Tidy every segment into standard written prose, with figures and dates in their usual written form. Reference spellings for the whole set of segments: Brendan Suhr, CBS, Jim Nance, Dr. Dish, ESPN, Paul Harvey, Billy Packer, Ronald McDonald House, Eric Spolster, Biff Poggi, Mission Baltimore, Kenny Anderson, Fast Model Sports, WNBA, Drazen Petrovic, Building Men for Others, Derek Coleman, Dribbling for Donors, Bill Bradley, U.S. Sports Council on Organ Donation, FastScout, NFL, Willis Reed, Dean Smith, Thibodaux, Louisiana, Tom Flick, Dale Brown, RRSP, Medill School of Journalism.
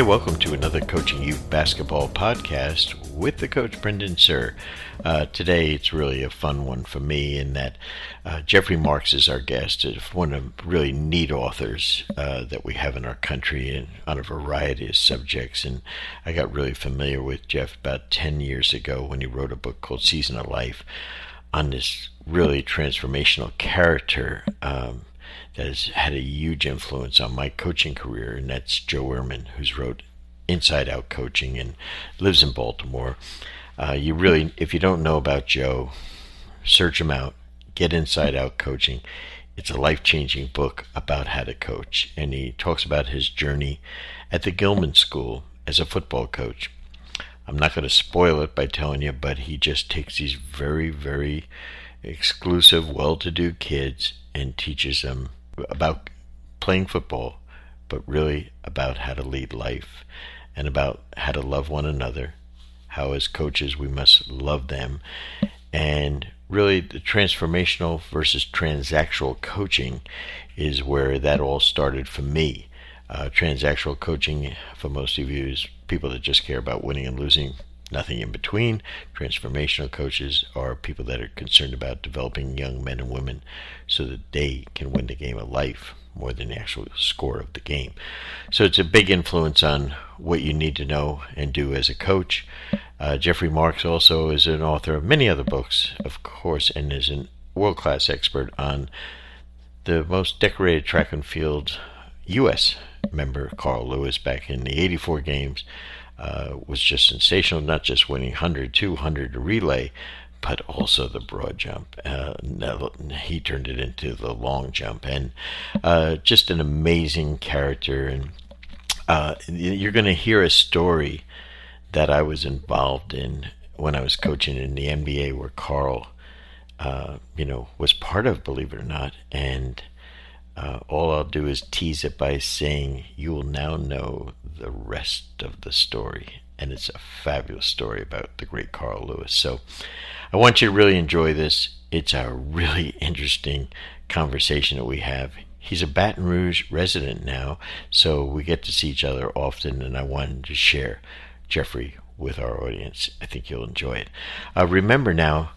Hey, welcome to another Coaching Youth Basketball podcast with the coach, Brendan Suhr. Today, it's really a fun one for me in that Jeffrey Marx is our guest, one of really neat authors that we have in our country and on a variety of subjects. And I got really familiar with Jeff about 10 years ago when he wrote a book called Season of Life on this really transformational character that has had a huge influence on my coaching career, and that's Joe Ehrmann, who's wrote Inside Out Coaching and lives in Baltimore. You really, if you don't know about Joe, search him out, get Inside Out Coaching. It's a life-changing book about how to coach, and he talks about his journey at the Gilman School as a football coach. I'm not going to spoil it by telling you, but he just takes these very, very exclusive, well-to-do kids and teaches them about playing football, but really about how to lead life and about how to love one another, how as coaches we must love them, and really the transformational versus transactional coaching is where that all started for me. Transactional coaching, for most of you, is people that just care about winning and losing, nothing in between. Transformational coaches are people that are concerned about developing young men and women so that they can win the game of life more than the actual score of the game. So it's a big influence on what you need to know and do as a coach. Jeffrey Marx also is an author of many other books, of course, and is a world-class expert on the most decorated track and field U.S. member, Carl Lewis, back in the 84 games. Was just sensational, not just winning 100, 200 relay, but also the broad jump. He turned it into the long jump, and just an amazing character. And you're going to hear a story that I was involved in when I was coaching in the NBA, where Carl, was part of, believe it or not. And all I'll do is tease it by saying you will now know the rest of the story, and it's a fabulous story about the great Carl Lewis. So I want you to really enjoy this. It's a really interesting conversation that we have. He's a Baton Rouge resident now, so we get to see each other often, and I wanted to share Jeffrey with our audience. I think you'll enjoy it. Remember now,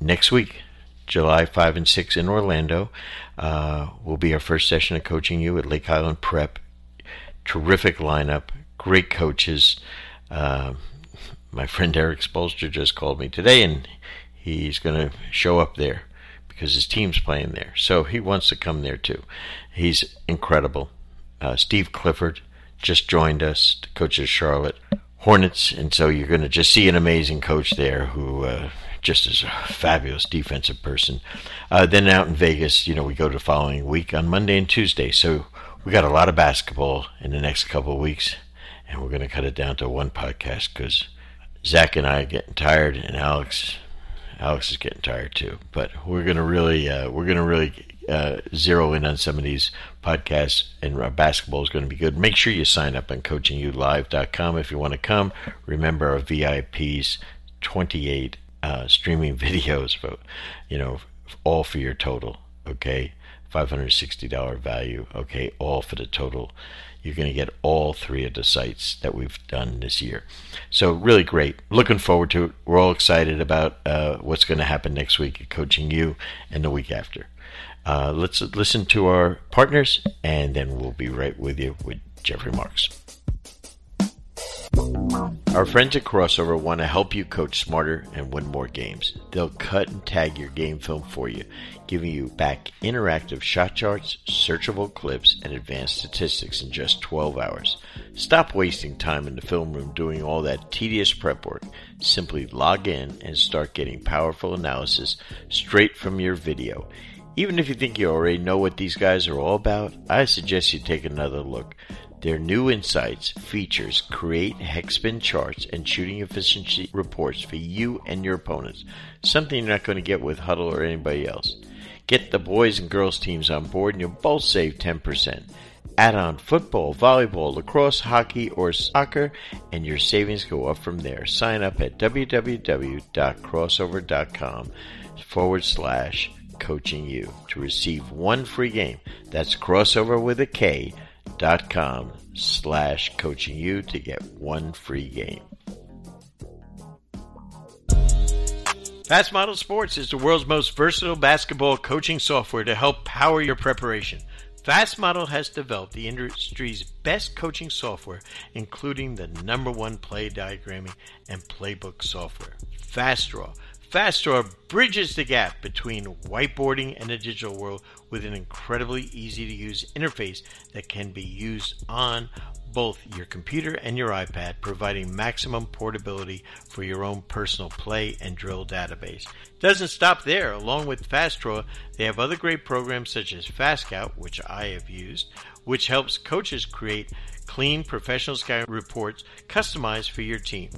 next week, July 5 and 6 in Orlando, will be our first session of Coaching You at Lake Highland Prep. Terrific lineup, great coaches. My friend Eric Spolster just called me today, and he's going to show up there because his team's playing there. So he wants to come there too. He's incredible. Steve Clifford just joined us, the coach of Charlotte Hornets, and so you're going to just see an amazing coach there who just is a fabulous defensive person. Then out in Vegas, we go to the following week on Monday and Tuesday. So we got a lot of basketball in the next couple of weeks, and we're going to cut it down to one podcast because Zach and I are getting tired, and Alex is getting tired too. But we're going to really zero in on some of these podcasts, and our basketball is going to be good. Make sure you sign up on coachingyoulive.com if you want to come. Remember our VIPs, 28 streaming videos, all for your total, okay? $560 value, okay, all for the total. You're going to get all three of the sites that we've done this year. So really great. Looking forward to it. We're all excited about what's going to happen next week at Coaching You and the week after. Let's listen to our partners, and then we'll be right with you with Jeffrey Marx. Our friends at Crossover want to help you coach smarter and win more games. They'll cut and tag your game film for you, giving you back interactive shot charts, searchable clips, and advanced statistics in just 12 hours. Stop wasting time in the film room doing all that tedious prep work. Simply log in and start getting powerful analysis straight from your video. Even if you think you already know what these guys are all about, I suggest you take another look. Their new insights features create hexbin charts and shooting efficiency reports for you and your opponents, something you're not going to get with Huddle or anybody else. Get the boys and girls teams on board and you'll both save 10%. Add on football, volleyball, lacrosse, hockey, or soccer, and your savings go up from there. Sign up at www.crossover.com/coachingyou to receive one free game. That's Crossover with a K. patreon.com/coachingyou to get one free game. Fast Model Sports is the world's most versatile basketball coaching software to help power your preparation. Fast Model has developed the industry's best coaching software, including the #1 play diagramming and playbook software, FastDraw. FastDraw bridges the gap between whiteboarding and the digital world with an incredibly easy-to-use interface that can be used on both your computer and your iPad, providing maximum portability for your own personal play and drill database. Doesn't stop there. Along with FastDraw, they have other great programs such as FastScout, which I have used, which helps coaches create clean professional scouting reports customized for your team.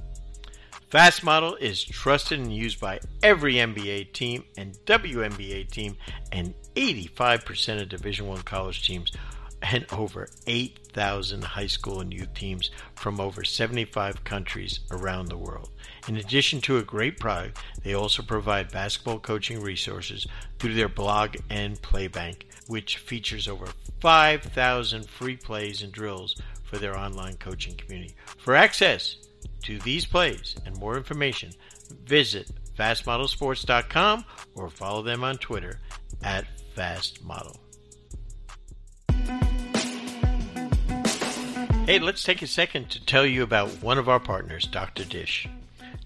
Fast Model is trusted and used by every NBA team and WNBA team and 85% of Division I college teams and over 8,000 high school and youth teams from over 75 countries around the world. In addition to a great product, they also provide basketball coaching resources through their blog and playbank, which features over 5,000 free plays and drills for their online coaching community. For access to these plays and more information, visit fastmodelsports.com or follow them on Twitter at fastmodel. Hey, let's take a second to tell you about one of our partners, Dr. Dish.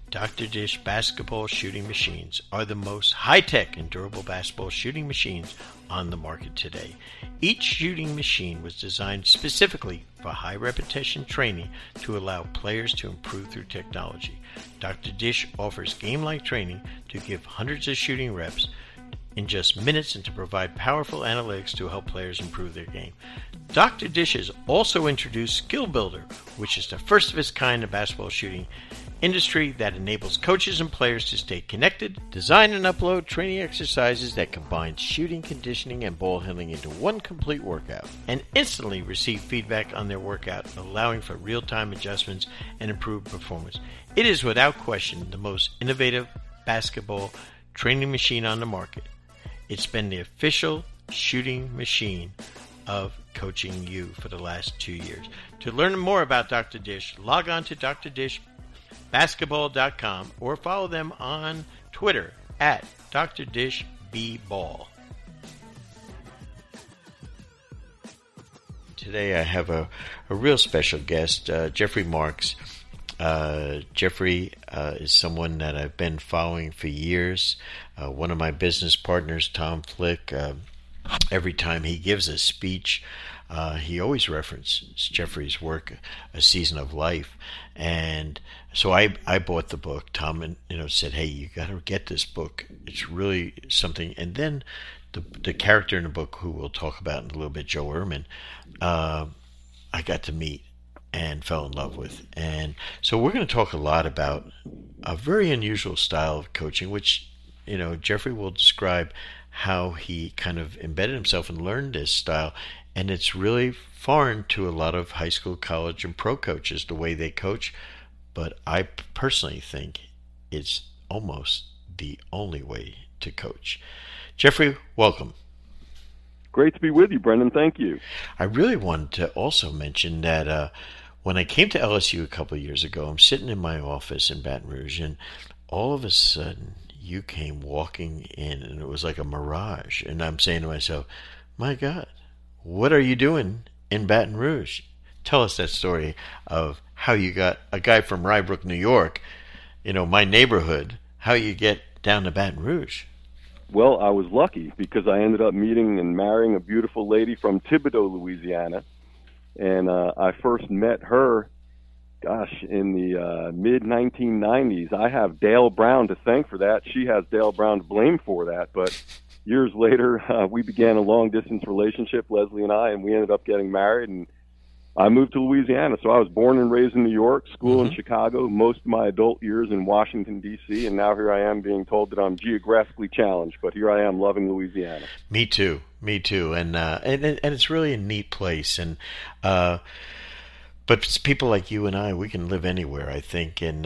Dr. Dish basketball shooting machines are the most high-tech and durable basketball shooting machines on the market today. Each shooting machine was designed specifically for high-repetition training to allow players to improve through technology. Dr. Dish offers game-like training to give hundreds of shooting reps in just minutes and to provide powerful analytics to help players improve their game. Dr. Dish has also introduced Skill Builder, which is the first of its kind in basketball shooting industry that enables coaches and players to stay connected, design and upload training exercises that combine shooting, conditioning, and ball handling into one complete workout, and instantly receive feedback on their workout, allowing for real-time adjustments and improved performance. It is without question the most innovative basketball training machine on the market. It's been the official shooting machine of Coaching You for the last 2 years. To learn more about Dr. Dish, log on to drdishbasketball.com or follow them on Twitter at drdishbball. Today I have a real special guest, Jeffrey Marx. Jeffrey is someone that I've been following for years. One of my business partners, Tom Flick, every time he gives a speech, he always references Jeffrey's work, A Season of Life. And so I bought the book. Tom said, hey, you got to get this book. It's really something. And then the character in the book, who we'll talk about in a little bit, Joe Ehrmann, I got to meet and fell in love with. And so we're going to talk a lot about a very unusual style of coaching, which, Jeffrey will describe how he kind of embedded himself and learned this style. And it's really foreign to a lot of high school, college, and pro coaches, the way they coach. But I personally think it's almost the only way to coach. Jeffrey, welcome. Great to be with you, Brendan. Thank you. I really wanted to also mention that when I came to LSU a couple of years ago, I'm sitting in my office in Baton Rouge, and all of a sudden you came walking in, and it was like a mirage. And I'm saying to myself, my God, what are you doing in Baton Rouge? Tell us that story of how you got a guy from Rye Brook, New York, my neighborhood, how you get down to Baton Rouge. Well, I was lucky because I ended up meeting and marrying a beautiful lady from Thibodaux, Louisiana. And I first met her, in the mid-1990s. I have Dale Brown to thank for that. She has Dale Brown to blame for that. But years later, we began a long-distance relationship, Leslie and I, and we ended up getting married. And I moved to Louisiana. So I was born and raised in New York, school in Chicago, most of my adult years in Washington, D.C., and now here I am being told that I'm geographically challenged, but here I am loving Louisiana. Me too. And it's really a neat place. And But it's people like you and I, we can live anywhere, I think. And,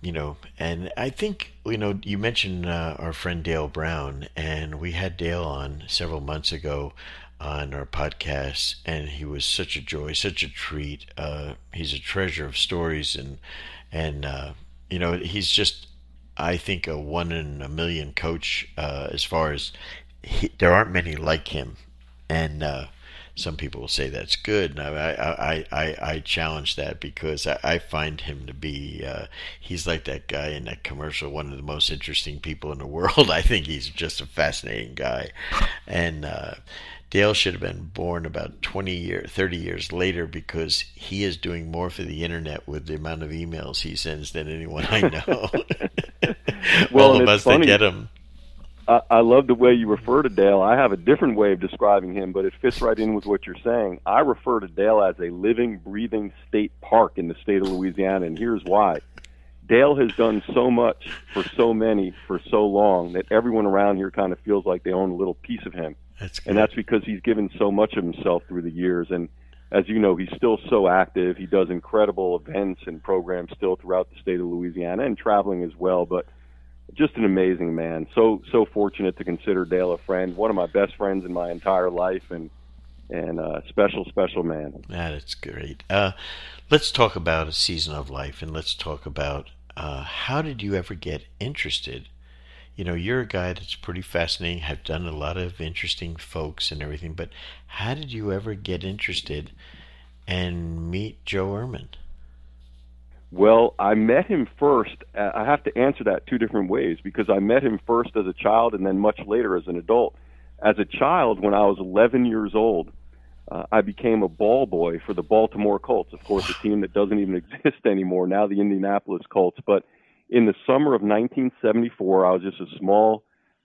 you know, and I think, you know, you mentioned our friend Dale Brown, and we had Dale on several months ago on our podcast, and he was such a joy, such a treat. He's a treasure of stories, and you know, he's just, I think, a one in a million coach as far as there aren't many like him. And some people will say that's good, and I challenge that, because I find him to be he's like that guy in that commercial, one of the most interesting people in the world. I think he's just a fascinating guy, and Dale should have been born about 30 years later, because he is doing more for the internet with the amount of emails he sends than anyone I know. Well, all of us that get him. I love the way you refer to Dale. I have a different way of describing him, but it fits right in with what you're saying. I refer to Dale as a living, breathing state park in the state of Louisiana, and here's why. Dale has done so much for so many for so long that everyone around here kind of feels like they own a little piece of him. That's good. And that's because he's given so much of himself through the years. And as you know, he's still so active. He does incredible events and programs still throughout the state of Louisiana, and traveling as well, but just an amazing man. So fortunate to consider Dale a friend, one of my best friends in my entire life, and a special man. That's great. Let's talk about A Season of Life, and let's talk about how did you ever get interested? You know, you're a guy that's pretty fascinating, have done a lot of interesting folks and everything, but how did you ever get interested and meet Joe Ehrmann? Well, I met him first. I have to answer that two different ways, because I met him first as a child and then much later as an adult. As a child, when I was 11 years old, I became a ball boy for the Baltimore Colts, of course, a team that doesn't even exist anymore, now the Indianapolis Colts. But in the summer of 1974, I was just a small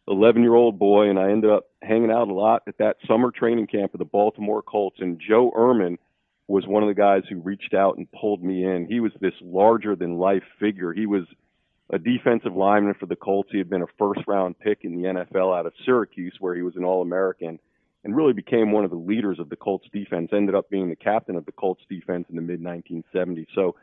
11-year-old boy, and I ended up hanging out a lot at that summer training camp of the Baltimore Colts, and Joe Ehrmann was one of the guys who reached out and pulled me in. He was this larger-than-life figure. He was a defensive lineman for the Colts. He had been a first-round pick in the NFL out of Syracuse, where he was an All-American, and really became one of the leaders of the Colts defense, ended up being the captain of the Colts defense in the mid-1970s. So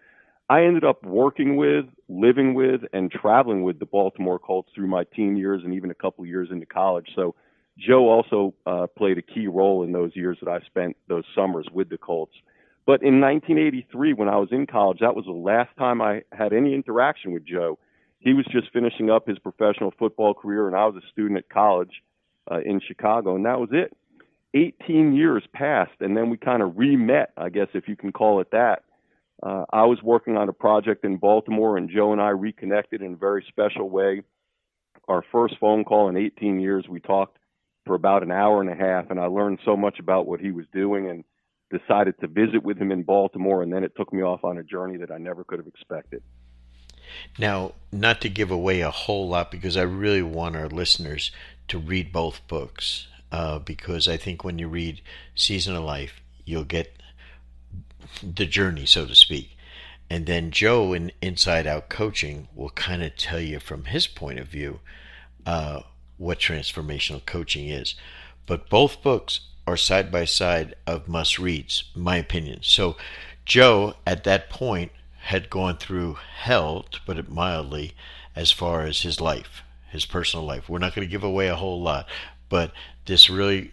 I ended up working with, living with, and traveling with the Baltimore Colts through my teen years and even a couple years into college. So Joe also played a key role in those years that I spent those summers with the Colts. But in 1983, when I was in college, that was the last time I had any interaction with Joe. He was just finishing up his professional football career, and I was a student at college in Chicago, and that was it. 18 years passed, and then we kind of re-met, I guess, if you can call it that. I was working on a project in Baltimore, and Joe and I reconnected in a very special way. Our first phone call in 18 years, we talked for about an hour and a half, and I learned so much about what he was doing, and decided to visit with him in Baltimore, and then it took me off on a journey that I never could have expected. Now, not to give away a whole lot, because I really want our listeners to read both books, because I think when you read Season of Life, you'll get the journey, so to speak. And then Joe in Inside Out Coaching will kind of tell you from his point of view what transformational coaching is. But both books are side by side of must reads, my opinion. So Joe at that point had gone through hell, to put it mildly, as far as his life, his personal life. We're not going to give away a whole lot, but this really,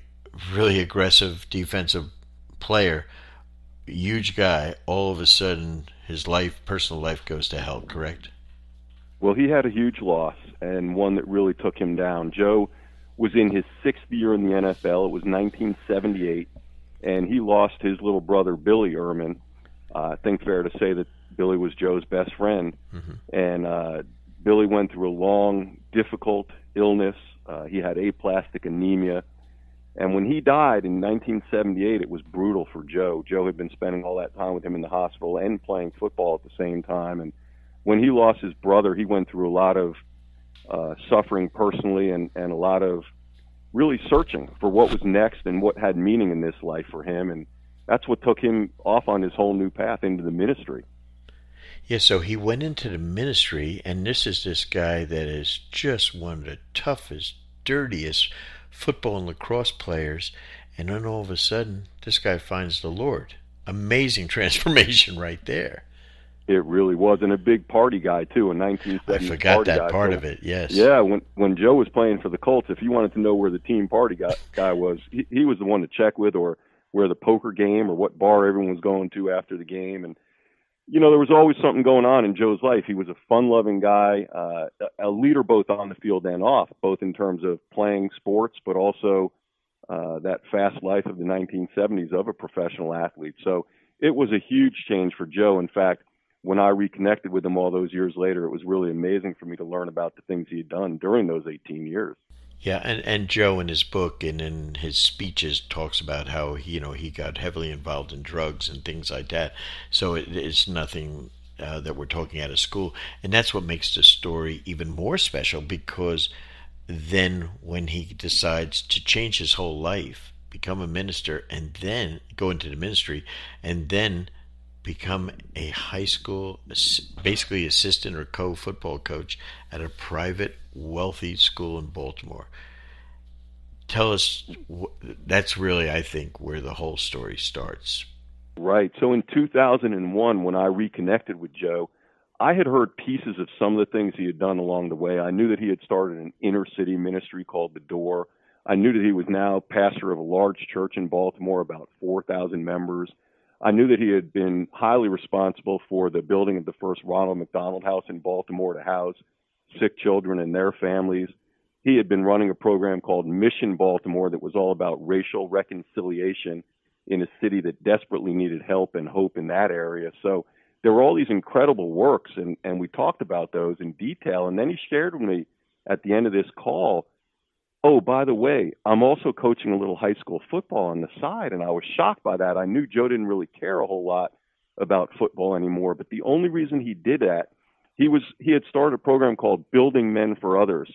really aggressive defensive player, huge guy, all of a sudden his life, personal life goes to hell, correct? Well, he had a huge loss, and one that really took him down. Joe was in his sixth year in the NFL. It was 1978, and he lost his little brother, Billy Ehrmann. I think fair to say that Billy was Joe's best friend. Mm-hmm. And Billy went through a long, difficult illness. He had aplastic anemia. And when he died in 1978, it was brutal for Joe. Joe had been spending all that time with him in the hospital and playing football at the same time. And when he lost his brother, he went through a lot of suffering personally, and a lot of really searching for what was next and what had meaning in this life for him. And that's what took him off on his whole new path into the ministry. Yeah, so he went into the ministry, and this is this guy that is just one of the toughest, dirtiest football and lacrosse players. And then all of a sudden, this guy finds the Lord. amazing transformation right there. It really was, and a big party guy, too, a 1970s party guy. I forgot that part of it, yes. Yeah, when Joe was playing for the Colts, if you wanted to know where the team party guy was, he was the one to check with, or where the poker game or what bar everyone was going to after the game. And, you know, there was always something going on in Joe's life. He was a fun-loving guy, a leader both on the field and off, both in terms of playing sports, but also that fast life of the 1970s of a professional athlete. So it was a huge change for Joe. In fact, when I reconnected with him all those years later, it was really amazing for me to learn about the things he had done during those 18 years. Yeah, and Joe in his book and in his speeches talks about how, you know, he got heavily involved in drugs and things like that. So it's nothing that we're talking out of school. And that's what makes the story even more special, because then when he decides to change his whole life, become a minister, and then go into the ministry, and then become a high school, basically assistant or co-football coach at a private, wealthy school in Baltimore. Tell us, that's really, I think, where the whole story starts. Right. So in 2001, when I reconnected with Joe, I had heard pieces of some of the things he had done along the way. I knew that he had started an inner city ministry called The Door. I knew that he was now pastor of a large church in Baltimore, about 4,000 members. I knew that he had been highly responsible for the building of the first Ronald McDonald House in Baltimore to house sick children and their families. He had been running a program called Mission Baltimore that was all about racial reconciliation in a city that desperately needed help and hope in that area. So there were all these incredible works, and we talked about those in detail. And then he shared with me at the end of this call, oh, by the way, I'm also coaching a little high school football on the side, and I was shocked by that. I knew Joe didn't really care a whole lot about football anymore, but the only reason he did that, he had started a program called Building Men for Others,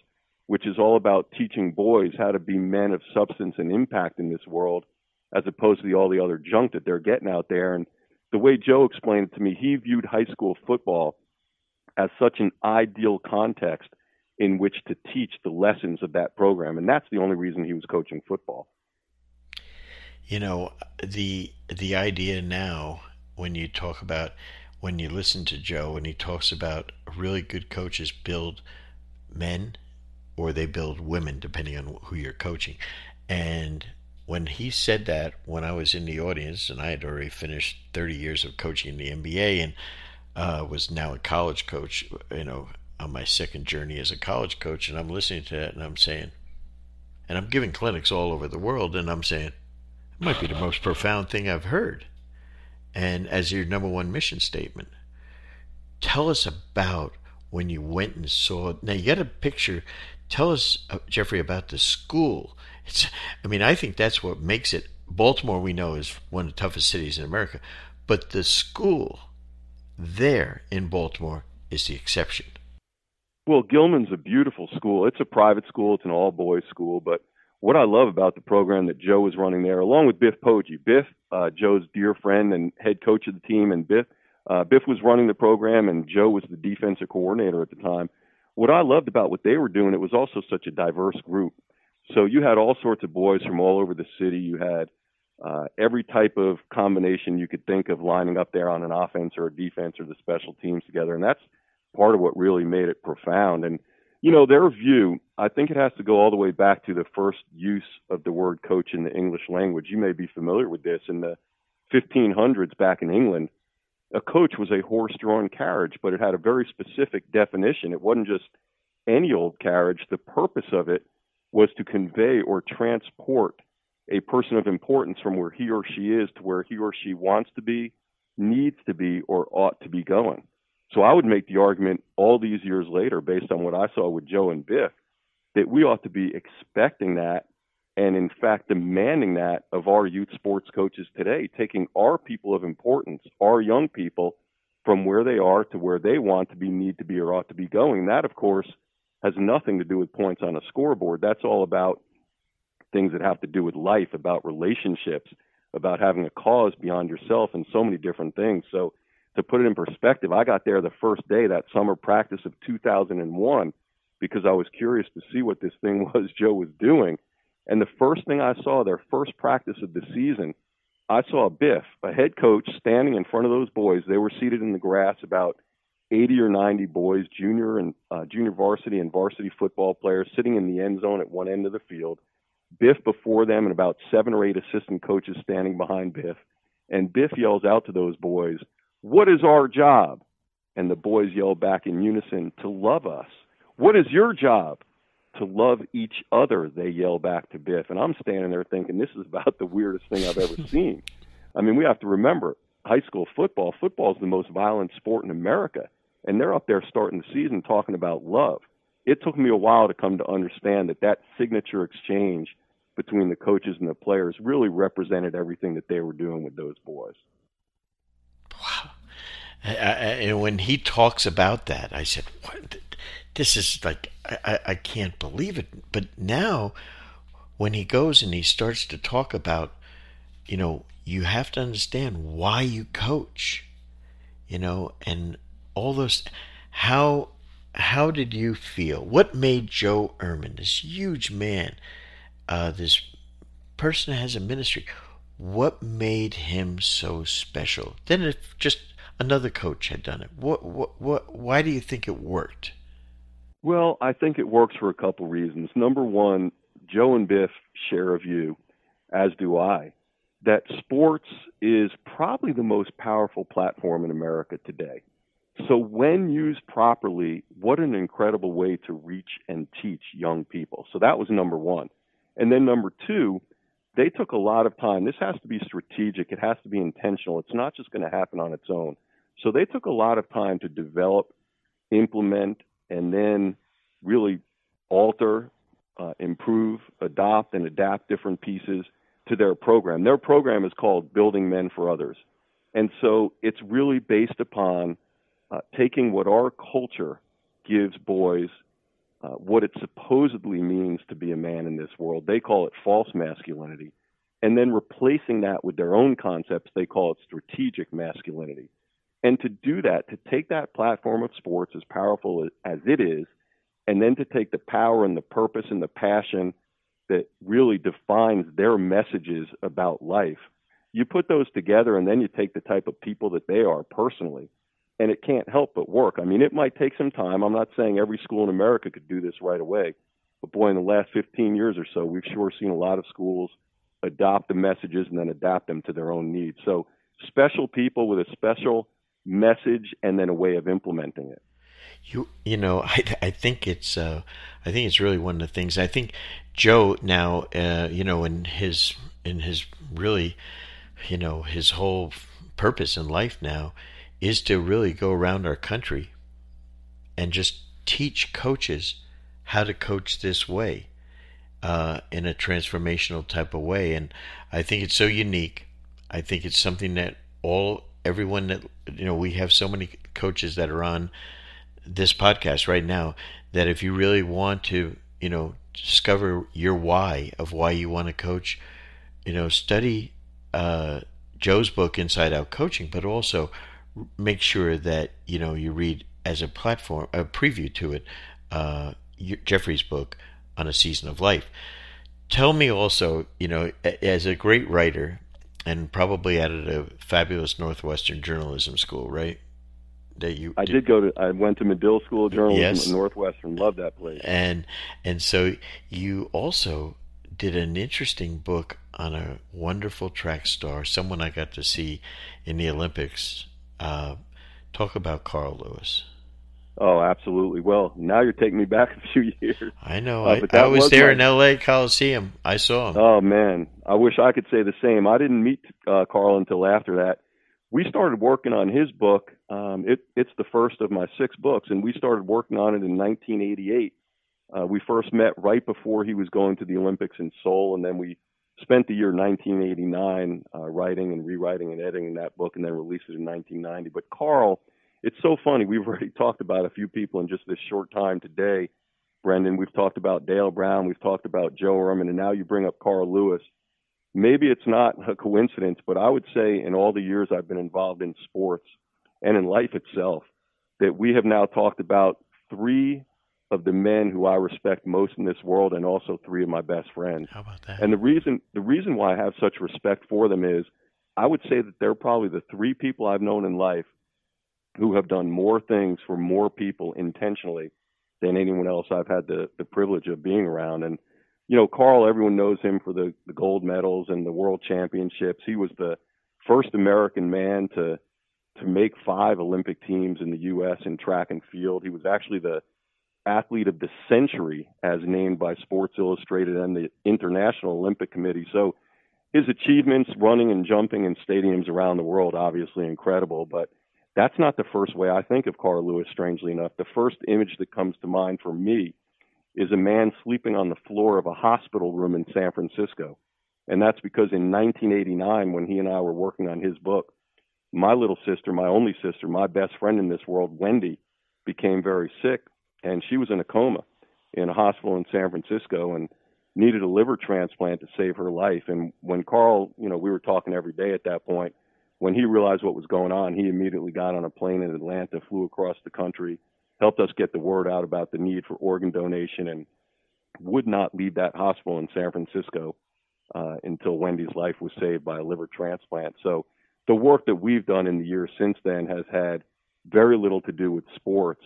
which is all about teaching boys how to be men of substance and impact in this world, as opposed to all the other junk that they're getting out there. And the way Joe explained it to me, he viewed high school football as such an ideal context in which to teach the lessons of that program. And that's the only reason he was coaching football. You know, the idea now, when you talk about, when you listen to Joe and he talks about really good coaches build men or they build women, depending on who you're coaching. And when he said that, when I was in the audience and I had already finished 30 years of coaching in the NBA and was now a college coach, you know, on my second journey as a college coach, and I'm listening to that and I'm saying, and I'm giving clinics all over the world, and I'm saying, it might be the most profound thing I've heard. And as your number one mission statement, tell us about when you went and saw it. Now you got a picture. Tell us, Jeffrey, about the school. I mean, I think that's what makes it. Baltimore, we know, is one of the toughest cities in America, but the school there in Baltimore is the exception. Well, Gilman's a beautiful school. It's a private school. It's an all-boys school. But what I love about the program that Joe was running there, along with Biff Poggi, Biff, Joe's dear friend and head coach of the team, and Biff was running the program, and Joe was the defensive coordinator at the time. What I loved about what they were doing, it was also such a diverse group. So you had all sorts of boys from all over the city. You had every type of combination you could think of lining up there on an offense or a defense or the special teams together, and that's part of what really made it profound. And, you know, their view, I think it has to go all the way back to the first use of the word coach in the English language. You may be familiar with this. In the 1500s back in England, a coach was a horse-drawn carriage, but it had a very specific definition. It wasn't just any old carriage. The purpose of it was to convey or transport a person of importance from where he or she is to where he or she wants to be, needs to be, or ought to be going. So I would make the argument all these years later, based on what I saw with Joe and Biff, that we ought to be expecting that and, in fact, demanding that of our youth sports coaches today, taking our people of importance, our young people, from where they are to where they want to be, need to be, or ought to be going. That, of course, has nothing to do with points on a scoreboard. That's all about things that have to do with life, about relationships, about having a cause beyond yourself, and so many different things. So to put it in perspective, I got there the first day, that summer practice of 2001, because I was curious to see what this thing was Joe was doing. And the first thing I saw, their first practice of the season, I saw Biff, a head coach, standing in front of those boys. They were seated in the grass, about 80 or 90 boys, junior varsity and varsity football players, sitting in the end zone at one end of the field. Biff before them and about 7 or 8 assistant coaches standing behind Biff. And Biff yells out to those boys, "What is our job?" And the boys yell back in unison, "To love us." "What is your job?" "To love each other," they yell back to Biff. And I'm standing there thinking, this is about the weirdest thing I've ever seen. I mean, we have to remember, high school football, football is the most violent sport in America. And they're up there starting the season talking about love. It took me a while to come to understand that that signature exchange between the coaches and the players really represented everything that they were doing with those boys. Wow. And when he talks about that, I said, what? This is like, I can't believe it. But now when he goes and he starts to talk about, you know, you have to understand why you coach, you know, and all those, how did you feel? What made Joe Ehrmann, this huge man, this person that has a ministry, what made him so special? Then if just another coach had done it, what, why do you think it worked? Well, I think it works for a couple reasons. Number one, Joe and Biff share a view, as do I, that sports is probably the most powerful platform in America today. So when used properly, what an incredible way to reach and teach young people. So that was number one. And then number two, they took a lot of time. This has to be strategic. It has to be intentional. It's not just going to happen on its own. So they took a lot of time to develop, implement, and then really alter, improve, adopt, and adapt different pieces to their program. Their program is called Building Men for Others. And so it's really based upon taking what our culture gives boys, what it supposedly means to be a man in this world. They call it false masculinity. And then replacing that with their own concepts, they call it strategic masculinity. And to do that, to take that platform of sports, as powerful as it is, and then to take the power and the purpose and the passion that really defines their messages about life, you put those together and then you take the type of people that they are personally, and it can't help but work. I mean, it might take some time. I'm not saying every school in America could do this right away, but boy, in the last 15 years or so, we've sure seen a lot of schools adopt the messages and then adapt them to their own needs. So special people with a special message and then a way of implementing it. You know, I think it's really one of the things. I think Joe now, you know, in his really, you know, his whole purpose in life now is to really go around our country and just teach coaches how to coach this way, in a transformational type of way. And I think it's so unique. I think it's something that everyone that, you know, we have so many coaches that are on this podcast right now, that if you really want to, you know, discover your why of why you want to coach, you know, study Joe's book, Inside Out Coaching, but also make sure that, you know, you read as a platform, a preview to it, Jeffrey's book On a Season of Life. Tell me also, you know, as a great writer, and probably out of a fabulous Northwestern journalism school, right? That you I went to Medill School of Journalism at Northwestern. Loved that place. And so you also did an interesting book on a wonderful track star, someone I got to see in the Olympics. Talk about Carl Lewis. Oh, absolutely. Well, now you're taking me back a few years. I know. I was there in L.A. Coliseum. I saw him. Oh, man. I wish I could say the same. I didn't meet Carl until after that. We started working on his book. It's the first of my 6 books, and we started working on it in 1988. We first met right before he was going to the Olympics in Seoul, and then we spent the year 1989 writing and rewriting and editing that book, and then released it in 1990. But Carl... It's so funny. We've already talked about a few people in just this short time today, Brendan. We've talked about Dale Brown. We've talked about Joe Ehrmann. And now you bring up Carl Lewis. Maybe it's not a coincidence, but I would say in all the years I've been involved in sports and in life itself, that we have now talked about 3 of the men who I respect most in this world, and also 3 of my best friends. How about that? And the reason why I have such respect for them is I would say that they're probably the three people I've known in life who have done more things for more people intentionally than anyone else I've had the privilege of being around. And, you know, Carl, everyone knows him for the gold medals and the world championships. He was the first American man to make 5 Olympic teams in the U.S. in track and field. He was actually the athlete of the century as named by Sports Illustrated and the International Olympic Committee. So his achievements running and jumping in stadiums around the world, obviously incredible, but that's not the first way I think of Carl Lewis, strangely enough. The first image that comes to mind for me is a man sleeping on the floor of a hospital room in San Francisco. And that's because in 1989, when he and I were working on his book, my little sister, my only sister, my best friend in this world, Wendy, became very sick. And she was in a coma in a hospital in San Francisco and needed a liver transplant to save her life. And when Carl, you know, we were talking every day at that point, when he realized what was going on, he immediately got on a plane in Atlanta, flew across the country, helped us get the word out about the need for organ donation, and would not leave that hospital in San Francisco until Wendy's life was saved by a liver transplant. So the work that we've done in the years since then has had very little to do with sports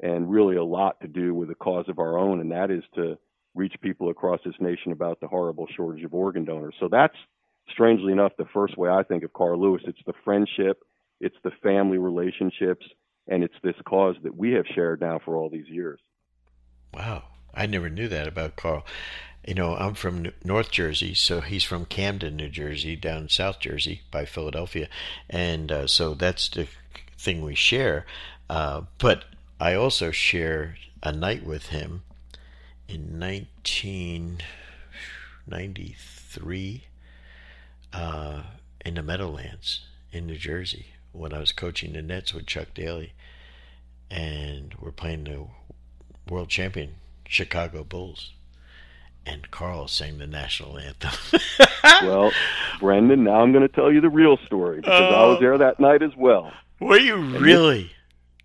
and really a lot to do with a cause of our own, and that is to reach people across this nation about the horrible shortage of organ donors. So that's, strangely enough, the first way I think of Carl Lewis. It's the friendship, it's the family relationships, and it's this cause that we have shared now for all these years. Wow. I never knew that about Carl. You know, I'm from North Jersey, so he's from Camden, New Jersey, down South Jersey by Philadelphia. And so that's the thing we share. But I also shared a night with him in 1993 in the Meadowlands in New Jersey when I was coaching the Nets with Chuck Daly, and we're playing the world champion Chicago Bulls, and Carl sang the national anthem. Well, Brendan, now I'm going to tell you the real story, because I was there that night as well. Were you really?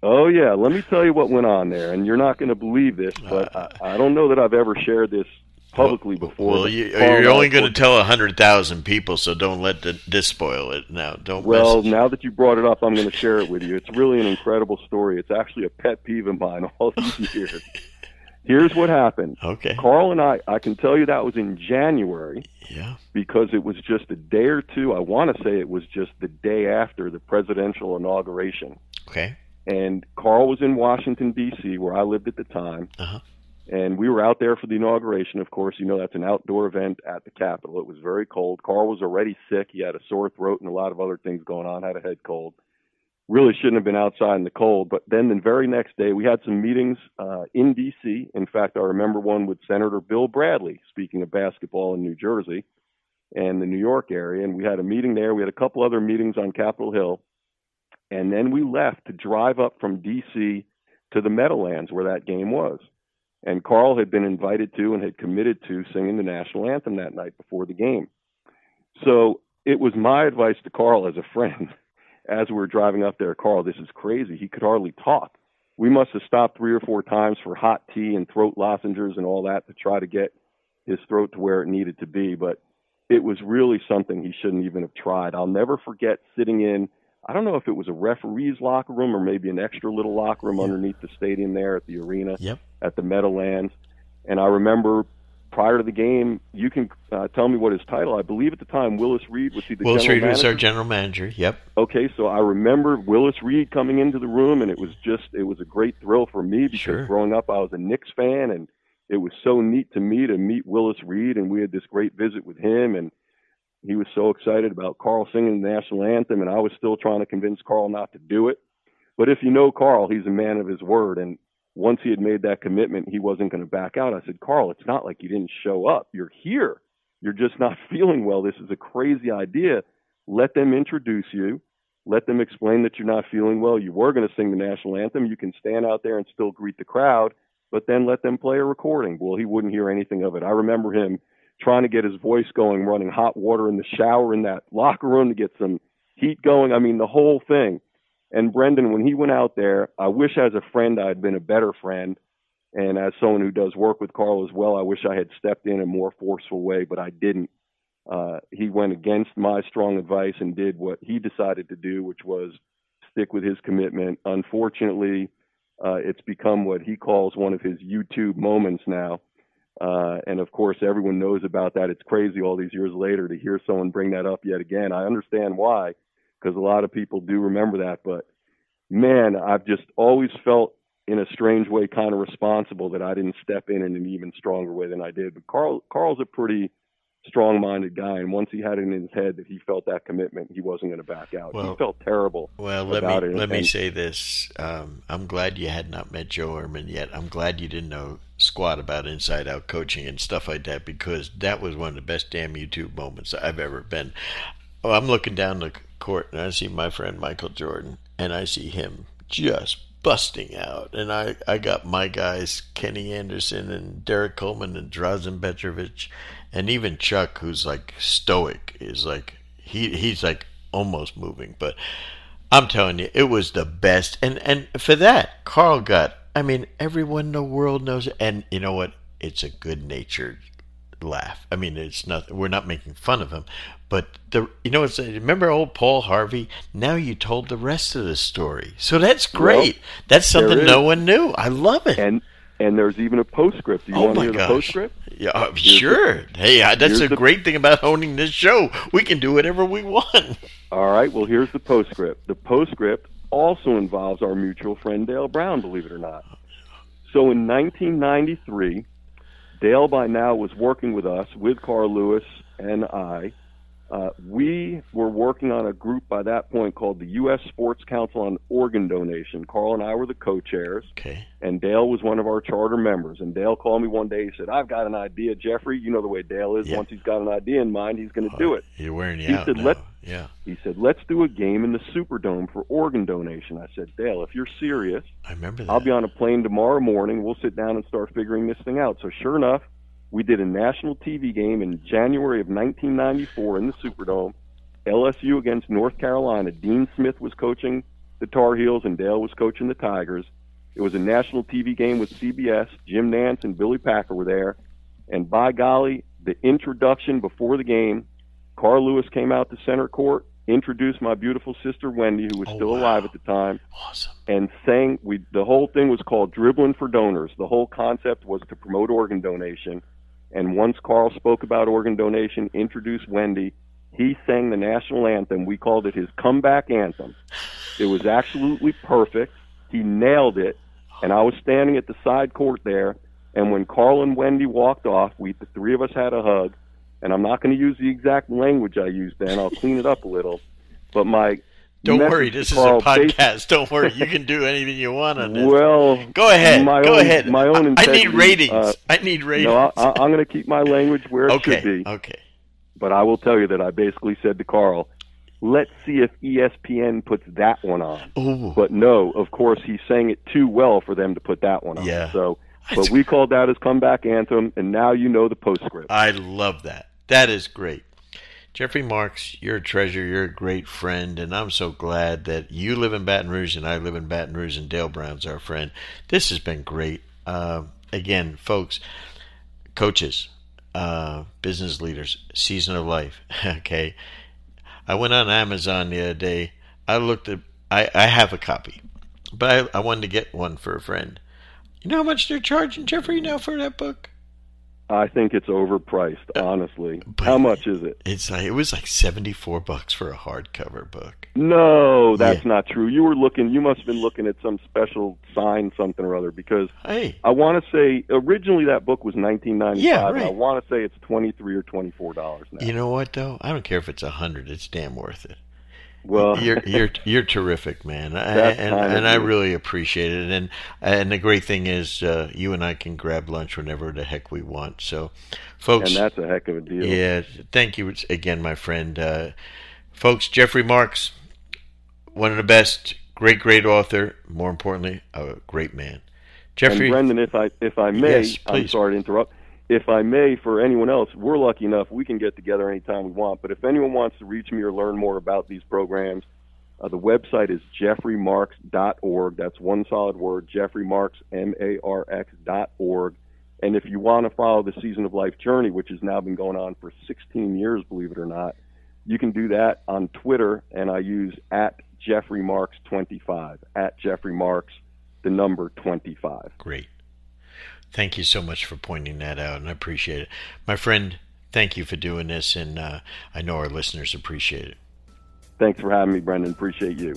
Oh, yeah. Let me tell you what went on there. And you're not going to believe this, but I don't know that I've ever shared this publicly before. Well, you're only going to tell 100,000 people, so don't let this spoil it now. Now that you brought it up, I'm going to share it with you. It's really an incredible story. It's actually a pet peeve of mine all these years. Here's what happened. Okay. Carl and I can tell you that was in January. Yeah. Because it was just a day or two. I want to say it was just the day after the presidential inauguration. Okay. And Carl was in Washington, D.C., where I lived at the time. Uh-huh. And we were out there for the inauguration. Of course, you know, that's an outdoor event at the Capitol. It was very cold. Carl was already sick. He had a sore throat and a lot of other things going on, had a head cold. Really shouldn't have been outside in the cold. But then the very next day, we had some meetings in D.C. In fact, I remember one with Senator Bill Bradley, speaking of basketball in New Jersey and the New York area. And we had a meeting there. We had a couple other meetings on Capitol Hill. And then we left to drive up from D.C. to the Meadowlands where that game was. And Carl had been invited to and had committed to singing the national anthem that night before the game. So it was my advice to Carl as a friend, as we were driving up there, Carl, this is crazy. He could hardly talk. We must have stopped 3 or 4 times for hot tea and throat lozenges and all that to try to get his throat to where it needed to be. But it was really something he shouldn't even have tried. I'll never forget sitting in, I don't know if it was a referee's locker room or maybe an extra little locker room underneath the stadium there at the arena, at the Meadowlands. And I remember prior to the game, you can tell me what his title. I believe at the time Willis Reed was was our general manager, yep. Okay, so I remember Willis Reed coming into the room, and it was a great thrill for me because growing up I was a Knicks fan, and it was so neat to me to meet Willis Reed, and we had this great visit with him, and he was so excited about Carl singing the national anthem, and I was still trying to convince Carl not to do it. But if you know Carl, he's a man of his word, and once he had made that commitment, he wasn't going to back out. I said, Carl, it's not like you didn't show up. You're here. You're just not feeling well. This is a crazy idea. Let them introduce you. Let them explain that you're not feeling well. You were going to sing the national anthem. You can stand out there and still greet the crowd, but then let them play a recording. Well, he wouldn't hear anything of it. I remember him trying to get his voice going, running hot water in the shower in that locker room to get some heat going. I mean, the whole thing. And Brendan, when he went out there, I wish as a friend I had been a better friend. And as someone who does work with Carl as well, I wish I had stepped in a more forceful way, but I didn't. He went against my strong advice and did what he decided to do, which was stick with his commitment. Unfortunately, it's become what he calls one of his YouTube moments now. And of course, everyone knows about that. It's crazy all these years later to hear someone bring that up yet again. I understand why, because a lot of people do remember that. But man, I've just always felt in a strange way kind of responsible that I didn't step in an even stronger way than I did. But Carl's a pretty strong-minded guy, and once he had it in his head that he felt that commitment, he wasn't going to back out. Well, he felt terrible. Well, let me say this: I'm glad you had not met Joe Ehrmann yet. I'm glad you didn't know squat about inside-out coaching and stuff like that, because that was one of the best damn YouTube moments I've ever been. Oh, I'm looking down the court and I see my friend Michael Jordan, and I see him just busting out, and I got my guys Kenny Anderson and Derek Coleman and Drazen Petrovic. And even Chuck, who's like stoic, is like he's like almost moving. But I'm telling you, it was the best. And for that, Carl got, I mean, everyone in the world knows it. And you know what? It's a good-natured laugh. I mean, it's not, we're not making fun of him. But remember old Paul Harvey? Now you told the rest of the story. So that's great. Well, that's something no one knew. I love it. And there's even a postscript. Do you want to hear the postscript? Yeah, sure. That's a great thing about owning this show. We can do whatever we want. All right. Well, here's the postscript. The postscript also involves our mutual friend Dale Brown, believe it or not. So in 1993, Dale by now was working with us, with Carl Lewis and I. We were working on a group by that point called the U.S. Sports Council on Organ Donation. Carl and I were the co-chairs, and Dale was one of our charter members. And Dale called me one day. He said, "I've got an idea, Jeffrey." You know the way Dale is. Yeah. Once he's got an idea in mind, he's going to do it. You're wearing you out now. He said, "Let's do a game in the Superdome for organ donation." I said, "Dale, if you're serious, I remember that. I'll be on a plane tomorrow morning. We'll sit down and start figuring this thing out." So sure enough, we did a national TV game in January of 1994 in the Superdome, LSU against North Carolina. Dean Smith was coaching the Tar Heels, and Dale was coaching the Tigers. It was a national TV game with CBS. Jim Nance and Billy Packer were there. And by golly, the introduction before the game, Carl Lewis came out to center court, introduced my beautiful sister Wendy, who was still alive at the time, and sang. The whole thing was called Dribbling for Donors. The whole concept was to promote organ donation. And once Carl spoke about organ donation, introduced Wendy, he sang the national anthem. We called it his comeback anthem. It was absolutely perfect. He nailed it. And I was standing at the side court there. And when Carl and Wendy walked off, the three of us had a hug. And I'm not going to use the exact language I used then. I'll clean it up a little. But my... Don't worry, this is a podcast. Don't worry, you can do anything you want on this. Well, go ahead. My own. I need ratings. No, I'm going to keep my language where it should be. Okay. But I will tell you that I basically said to Carl, "Let's see if ESPN puts that one on." Ooh. But no, of course, he sang it too well for them to put that one on. Yeah. So, but we called that his comeback anthem, and now you know the postscript. I love that. That is great. Jeffrey Marx, you're a treasure, you're a great friend, and I'm so glad that you live in Baton Rouge and I live in Baton Rouge and Dale Brown's our friend. This has been great. Again, folks, coaches, business leaders, season of life, okay? I went on Amazon the other day. I looked at, I have a copy, but I wanted to get one for a friend. You know how much they're charging, Jeffrey, now for that book? I think it's overpriced, honestly. How much is it? It was like $74 for a hardcover book. No, that's not true. You must have been looking at some special sign, something or other, because I want to say originally that book was $19.95. Yeah, right. I want to say it's $23 or $24 now. You know what though? I don't care if it's $100. It's damn worth it. Well, you're terrific, man, and I really appreciate it. And the great thing is, you and I can grab lunch whenever the heck we want. So, folks, and that's a heck of a deal. Yeah, thank you again, my friend. Folks, Jeffrey Marx, one of the best, great author. More importantly, a great man. Jeffrey, and Brendan, if I may, yes, I'm sorry to interrupt. If I may, for anyone else, we're lucky enough we can get together anytime we want. But if anyone wants to reach me or learn more about these programs, the website is jeffreymarx.org. That's one solid word, jeffreymarx.org. And if you want to follow the Season of Life journey, which has now been going on for 16 years, believe it or not, you can do that on Twitter, and I use @JeffreyMarx25, @JeffreyMarx25. Great. Thank you so much for pointing that out, and I appreciate it. My friend, thank you for doing this, and I know our listeners appreciate it. Thanks for having me, Brendan. Appreciate you.